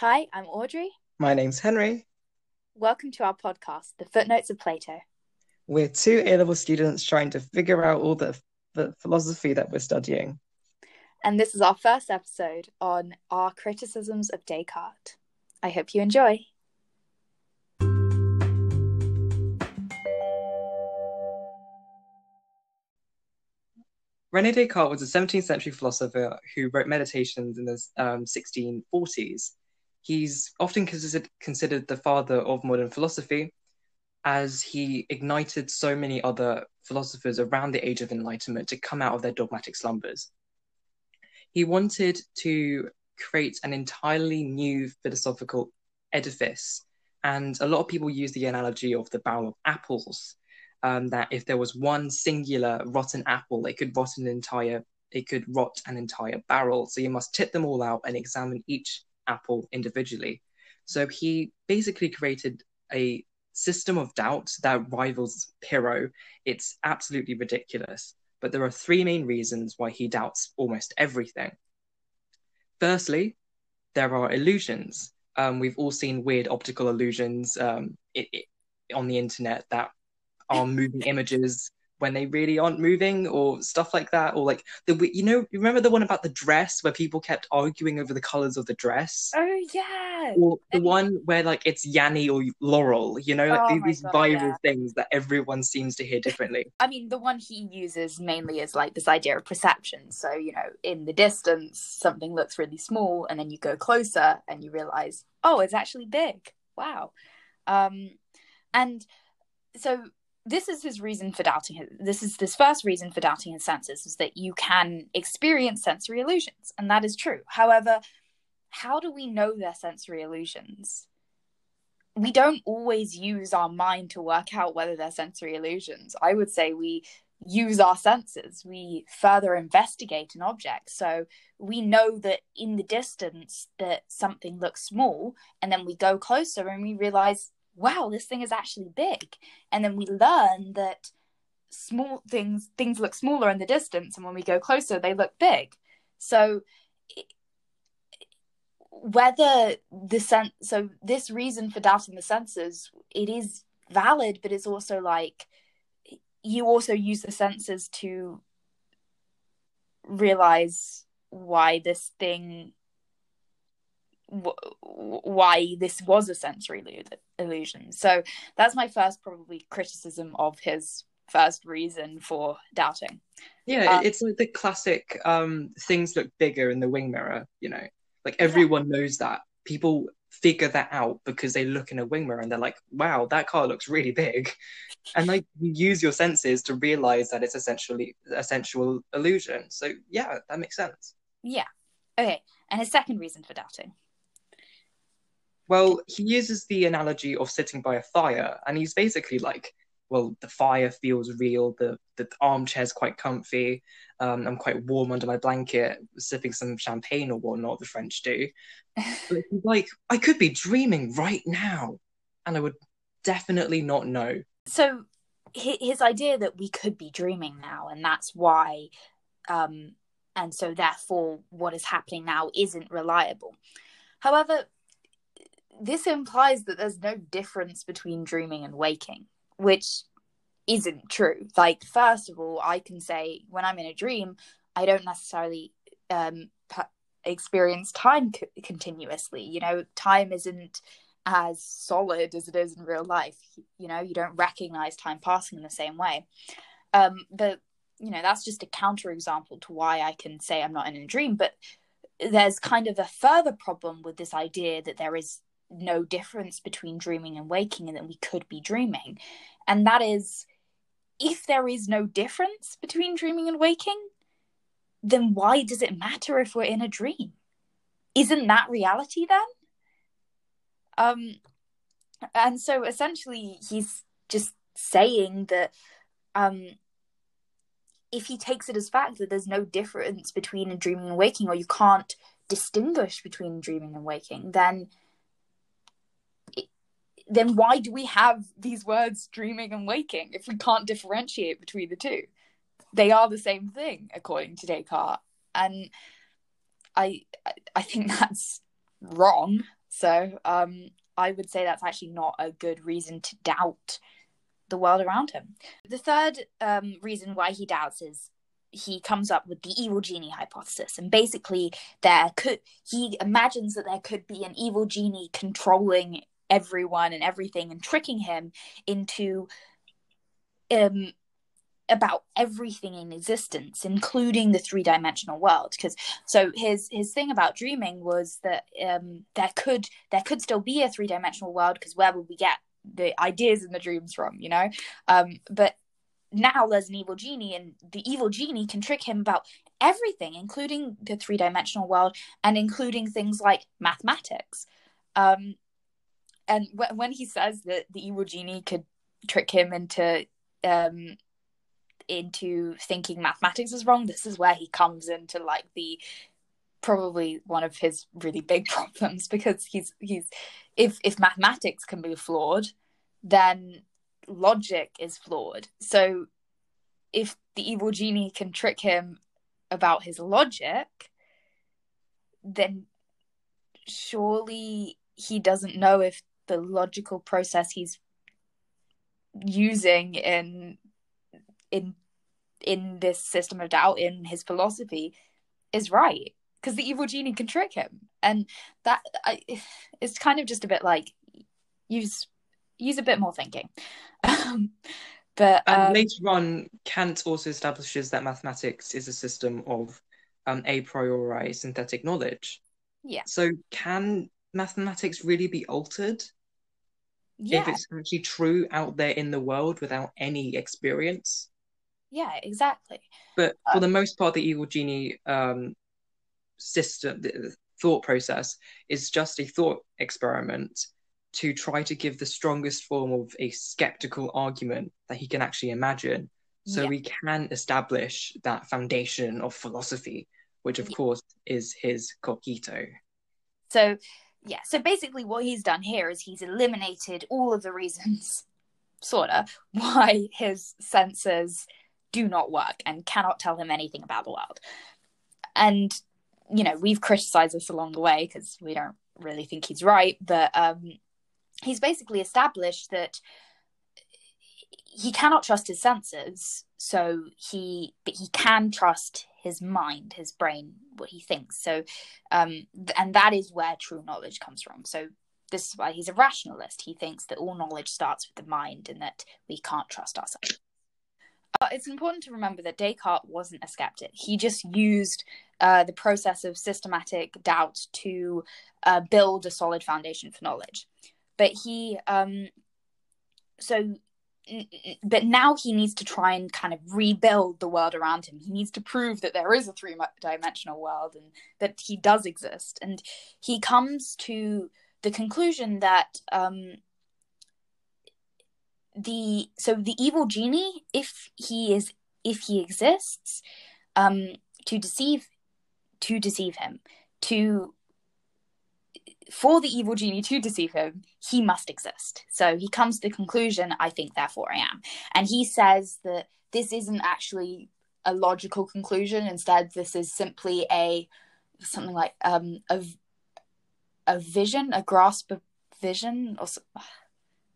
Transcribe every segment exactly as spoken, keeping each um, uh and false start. Hi, I'm Audrey. My name's Henry. Welcome to our podcast, The Footnotes of Plato. We're two A-level students trying to figure out all the, the philosophy that we're studying. And this is our first episode on our criticisms of Descartes. I hope you enjoy. René Descartes was a seventeenth century philosopher who wrote Meditations in the um, sixteen forties. He's often considered, considered the father of modern philosophy, as he ignited so many other philosophers around the Age of Enlightenment to come out of their dogmatic slumbers. He wanted to create an entirely new philosophical edifice, and a lot of people use the analogy of the barrel of apples, um, that if there was one singular rotten apple, it could rot an entire, it could rot an entire barrel. So you must tip them all out and examine each apple individually. So he basically created a system of doubt that rivals Pyrrho. It's absolutely ridiculous. But there are three main reasons why he doubts almost everything. Firstly, there are illusions. Um, we've all seen weird optical illusions um, it, it, on the internet that are moving images when they really aren't moving, or stuff like that. Or like, the you know, you remember the one about the dress where people kept arguing over the colours of the dress? Oh, yeah! Or the and... one where, like, it's Yanni or Laurel, you know? Like, oh, these God, viral yeah. things that everyone seems to hear differently. I mean, the one he uses mainly is, like, this idea of perception. So, you know, in the distance, something looks really small, and then you go closer, and you realise, oh, it's actually big. Wow. Um, and so... This is his reason for doubting his, this is this first reason for doubting his senses, is that you can experience sensory illusions, and that is true. However, how do we know they're sensory illusions? We don't always use our mind to work out whether they're sensory illusions. I would say we use our senses. We further investigate an object. So we know that in the distance that something looks small, and then we go closer and we realize, wow, this thing is actually big. And then we learn that small things, things look smaller in the distance, and when we go closer, they look big. So whether the sense, so this reason for doubting the senses, it is valid, but it's also like, you also use the senses to realize why this thing why this was a sensory illusion. So that's my first probably criticism of his first reason for doubting. Yeah, um, it's like the classic um, things look bigger in the wing mirror, you know, like everyone yeah. knows that. People figure that out because they look in a wing mirror and they're like, wow, that car looks really big. And like you use your senses to realise that it's essentially a sensual illusion. So yeah, that makes sense. Yeah. Okay. And his second reason for doubting. Well, he uses the analogy of sitting by a fire, and he's basically like, well, the fire feels real, the, the armchair's quite comfy, um, I'm quite warm under my blanket, sipping some champagne or whatnot, the French do. But he's like, I could be dreaming right now, and I would definitely not know. So his idea that we could be dreaming now, and that's why, um, and so therefore what is happening now isn't reliable. However, this implies that there's no difference between dreaming and waking, which isn't true. Like, first of all, I can say when I'm in a dream, I don't necessarily um, p- experience time co- continuously. You know, time isn't as solid as it is in real life. You know, you don't recognize time passing in the same way. Um, but, you know, that's just a counterexample to why I can say I'm not in a dream. But there's kind of a further problem with this idea that there is no difference between dreaming and waking, and that we could be dreaming. And that is, if there is no difference between dreaming and waking, then why does it matter if we're in a dream? Isn't that reality then? Um, and so essentially he's just saying that um, if he takes it as fact that there's no difference between dreaming and waking, or you can't distinguish between dreaming and waking, then then why do we have these words dreaming and waking if we can't differentiate between the two? They are the same thing, according to Descartes. And I I think that's wrong. So um, I would say that's actually not a good reason to doubt the world around him. The third um, reason why he doubts is he comes up with the evil genie hypothesis. And basically, there could he imagines that there could be an evil genie controlling everyone and everything and tricking him into um, about everything in existence, including the three-dimensional world. Because so his his thing about dreaming was that um, there could there could still be a three-dimensional world, because where would we get the ideas and the dreams from, you know? Um, but now there's an evil genie, and the evil genie can trick him about everything, including the three-dimensional world and including things like mathematics. Um, and w- when he says that the evil genie could trick him into um, into thinking mathematics is wrong, this is where he comes into like the probably one of his really big problems, because he's he's if if mathematics can be flawed, then logic is flawed. So if the evil genie can trick him about his logic, then surely he doesn't know if the logical process he's using in in in this system of doubt in his philosophy is right, because the evil genie can trick him. And that I, it's kind of just a bit like use use a bit more thinking. Um, but um, and later on, Kant also establishes that mathematics is a system of um, a priori synthetic knowledge. Yeah. So can mathematics really be altered? Yeah. If it's actually true out there in the world without any experience? Yeah, exactly. But um, for the most part, the evil genie um, system, the thought process, is just a thought experiment to try to give the strongest form of a skeptical argument that he can actually imagine. So yeah. We can establish that foundation of philosophy, which of yeah. course is his Cogito. So... Yeah, so basically what he's done here is he's eliminated all of the reasons, sort of, why his senses do not work and cannot tell him anything about the world. And, you know, we've criticised this along the way because we don't really think he's right, but um, he's basically established that he cannot trust his senses, so he but he can trust his mind, his brain, what he thinks. So um th- and that is where true knowledge comes from. So this is why he's a rationalist. He thinks that all knowledge starts with the mind and that we can't trust ourselves. Uh, it's important to remember that Descartes wasn't a skeptic. He just used uh the process of systematic doubt to uh, build a solid foundation for knowledge. But he um so But now he needs to try and kind of rebuild the world around him. He needs to prove that there is a three-dimensional world and that he does exist. And he comes to the conclusion that um, the so the evil genie, if he is if he exists, um, to deceive to deceive him to. For the evil genie to deceive him, he must exist. So he comes to the conclusion, I think, therefore I am. And he says that this isn't actually a logical conclusion. Instead, this is simply a something like um, a, a vision, a grasp of vision. Or so,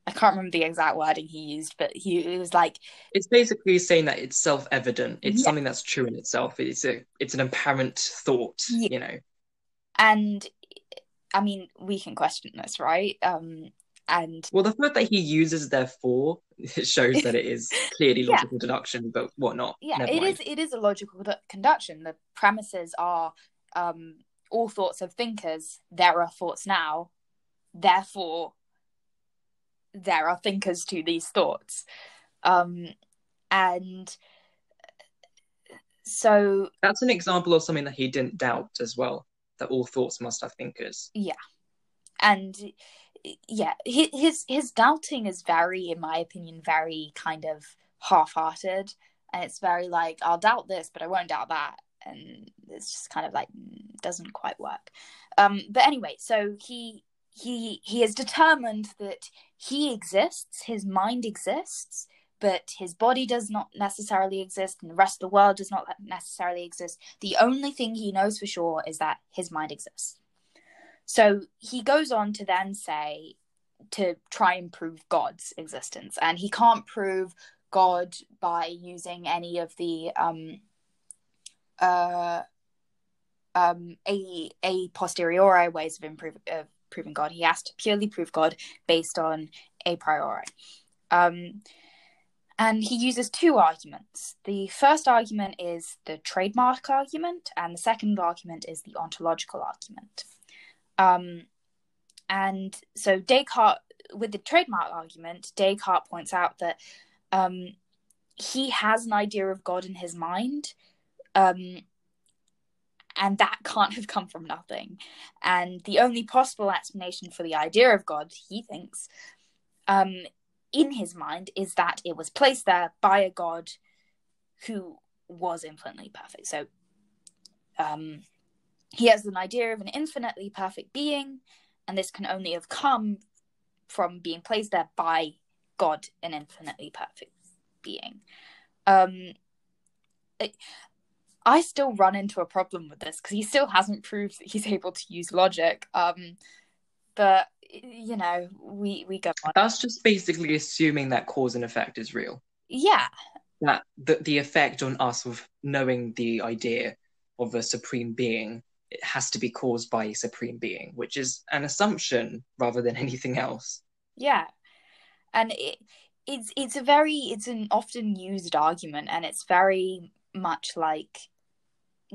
I can't remember the exact wording he used, but he it was like... It's basically saying that it's self-evident. It's yeah. something that's true in itself. It's a it's an apparent thought, yeah. you know. And... I mean, we can question this, right? Um, and well, the fact that he uses "therefore" it shows that it is clearly yeah. logical deduction, but whatnot. Yeah, Never it mind. is. It is a logical conduction. The premises are um, all thoughts of thinkers. There are thoughts now, therefore, there are thinkers to these thoughts, um, and so that's an example of something that he didn't doubt as well. That all thoughts must have thinkers. Yeah. And yeah, his his doubting is very, in my opinion, very kind of half-hearted. And it's very like, I'll doubt this, but I won't doubt that. And it's just kind of like, doesn't quite work. Um, but anyway, so he he he is determined that he exists, his mind exists, but his body does not necessarily exist, and the rest of the world does not necessarily exist. The only thing he knows for sure is that his mind exists. So he goes on to then say, to try and prove God's existence. And he can't prove God by using any of the um, uh, um, a, a posteriori ways of, improve, of proving God. He has to purely prove God based on a priori. Um, and he uses two arguments. The first argument is the trademark argument, and the second argument is the ontological argument. Um, and so Descartes, with the trademark argument, Descartes points out that um, he has an idea of God in his mind, um, and that can't have come from nothing. And the only possible explanation for the idea of God, he thinks, um, in his mind, is that it was placed there by a God who was infinitely perfect. So um, he has an idea of an infinitely perfect being, and this can only have come from being placed there by God, an infinitely perfect being. Um, it, I still run into a problem with this because he still hasn't proved that he's able to use logic. Um, but, you know, we, we go on. That's just basically assuming that cause and effect is real. Yeah. That the, the effect on us of knowing the idea of a supreme being, it has to be caused by a supreme being, which is an assumption rather than anything else. Yeah. And it, it's it's a very, it's an often used argument, and it's very much like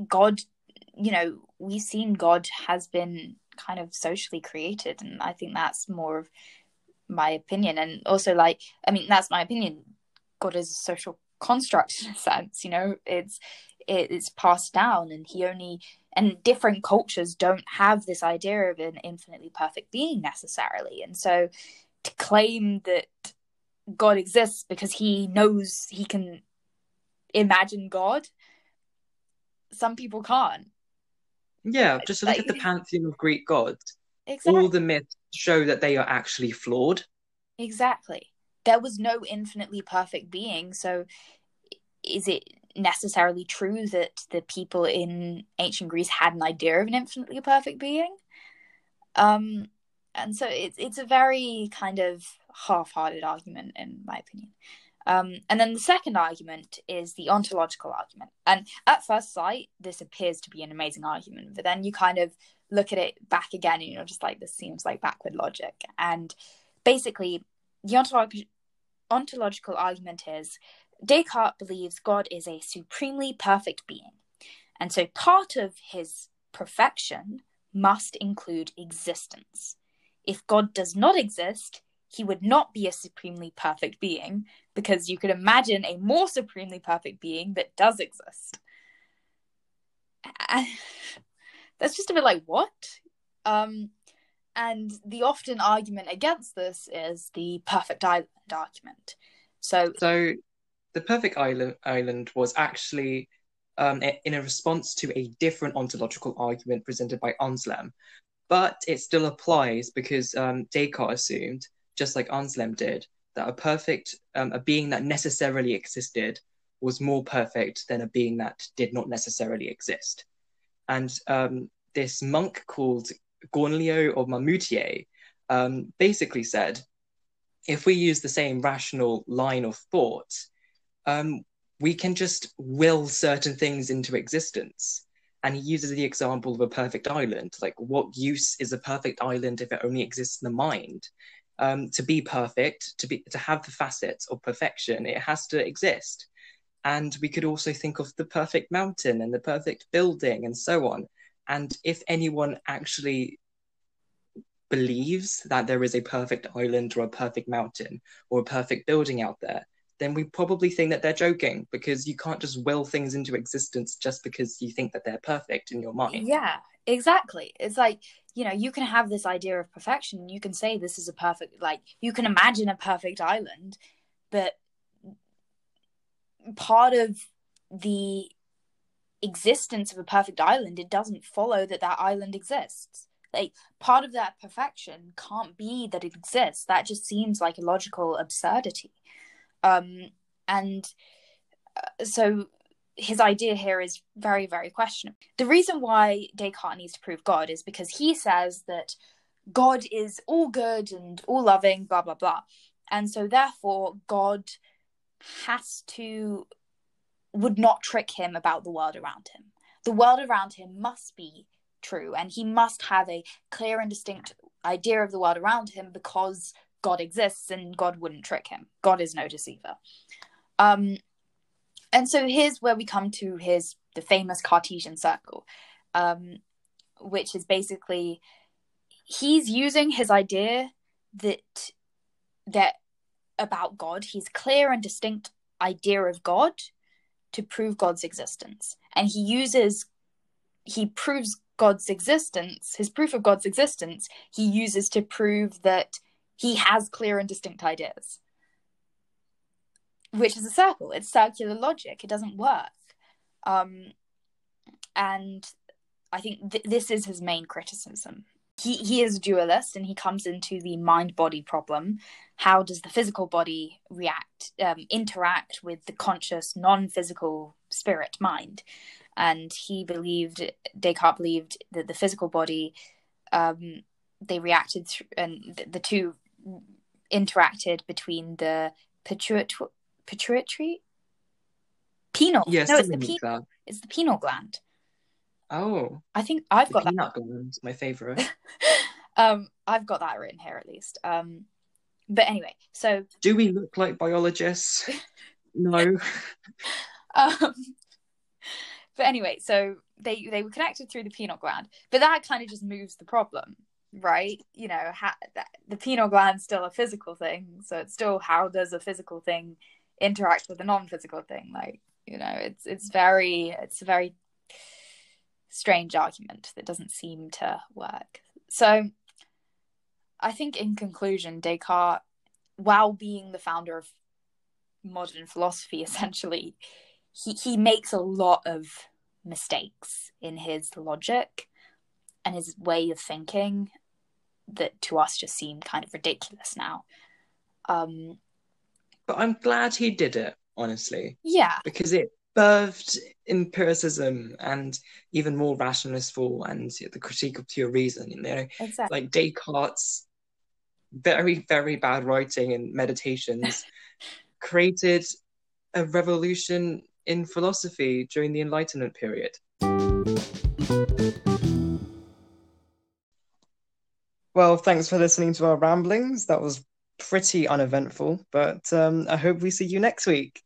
God, you know, we've seen God has been kind of socially created, and I think that's more of my opinion. And also, like, I mean, that's my opinion. God is a social construct in a sense, you know, it's, it, it's passed down, and he only, and different cultures don't have this idea of an infinitely perfect being necessarily. And so to claim that God exists because he knows he can imagine God, some people can't. Yeah, just look like, at the pantheon of Greek gods. Exactly. All the myths show that they are actually flawed. Exactly. There was no infinitely perfect being, so is it necessarily true that the people in ancient Greece had an idea of an infinitely perfect being? Um, and so it's it's a very kind of half-hearted argument, in my opinion. Um, and then the second argument is the ontological argument. And at first sight, this appears to be an amazing argument, but then you kind of look at it back again and you're just like, this seems like backward logic. And basically, the ontolog- ontological argument is Descartes believes God is a supremely perfect being. And so part of his perfection must include existence. If God does not exist, he would not be a supremely perfect being, because you could imagine a more supremely perfect being that does exist. That's just a bit like, what? Um, and the often argument against this is the perfect island argument. So, so the perfect island, island was actually um, in a response to a different ontological argument presented by Anselm, but it still applies because um, Descartes assumed, just like Anselm did, that a perfect, um, a being that necessarily existed was more perfect than a being that did not necessarily exist. And um, this monk called Gaunilo of Marmoutier um, basically said, if we use the same rational line of thought, um, we can just will certain things into existence. And he uses the example of a perfect island. Like, what use is a perfect island if it only exists in the mind? Um, to be perfect, to be to have the facets of perfection, it has to exist. And we could also think of the perfect mountain and the perfect building and so on. And if anyone actually believes that there is a perfect island or a perfect mountain or a perfect building out there, then we probably think that they're joking, because you can't just will things into existence just because you think that they're perfect in your mind. Yeah, exactly. It's like, you know, you can have this idea of perfection, and you can say this is a perfect, like, you can imagine a perfect island, but part of the existence of a perfect island, it doesn't follow that that island exists. Like, part of that perfection can't be that it exists. That just seems like a logical absurdity. Um, and uh, so his idea here is very, very questionable. The reason why Descartes needs to prove God is because he says that God is all good and all loving, blah, blah, blah. And so therefore, God has to, would not trick him about the world around him. The world around him must be true, and he must have a clear and distinct idea of the world around him because God exists and God wouldn't trick him. God is no deceiver. Um, and so here's where we come to his the famous Cartesian circle, um, which is basically he's using his idea that that about God, his clear and distinct idea of God, to prove God's existence, and he uses he proves God's existence. His proof of God's existence he uses to prove that he has clear and distinct ideas, which is a circle. It's circular logic. It doesn't work. Um, and I think th- this is his main criticism. He he is a dualist, and he comes into the mind-body problem. How does the physical body react, um, interact with the conscious, non-physical spirit mind? And he believed, Descartes believed, that the physical body, um, they reacted, th- and th- the two interacted between the pituitary, pituitary? Penal. Yes, no, it's the, pe- like it's the penal gland. Oh, I think I've got that. Gland's my favorite. um, I've got that written here at least. Um, but anyway, so do we look like biologists? No. um, but anyway, so they they were connected through the penile gland, but that kind of just moves the problem, right? You know, ha- that, the penile gland's still a physical thing, so it's still how does a physical thing interact with a non-physical thing? Like, you know, it's it's very it's a very strange argument that doesn't seem to work. So I think in conclusion, Descartes, while being the founder of modern philosophy, essentially, he, he makes a lot of mistakes in his logic and his way of thinking that to us just seem kind of ridiculous now. Um, but I'm glad he did it, honestly. Yeah. Because it birthed empiricism and even more rationalist fall and the critique of pure reason, you know, exactly. Like Descartes' very, very bad writing and meditations created a revolution in philosophy during the Enlightenment period. Well, thanks for listening to our ramblings. That was pretty uneventful, but um, I hope we see you next week.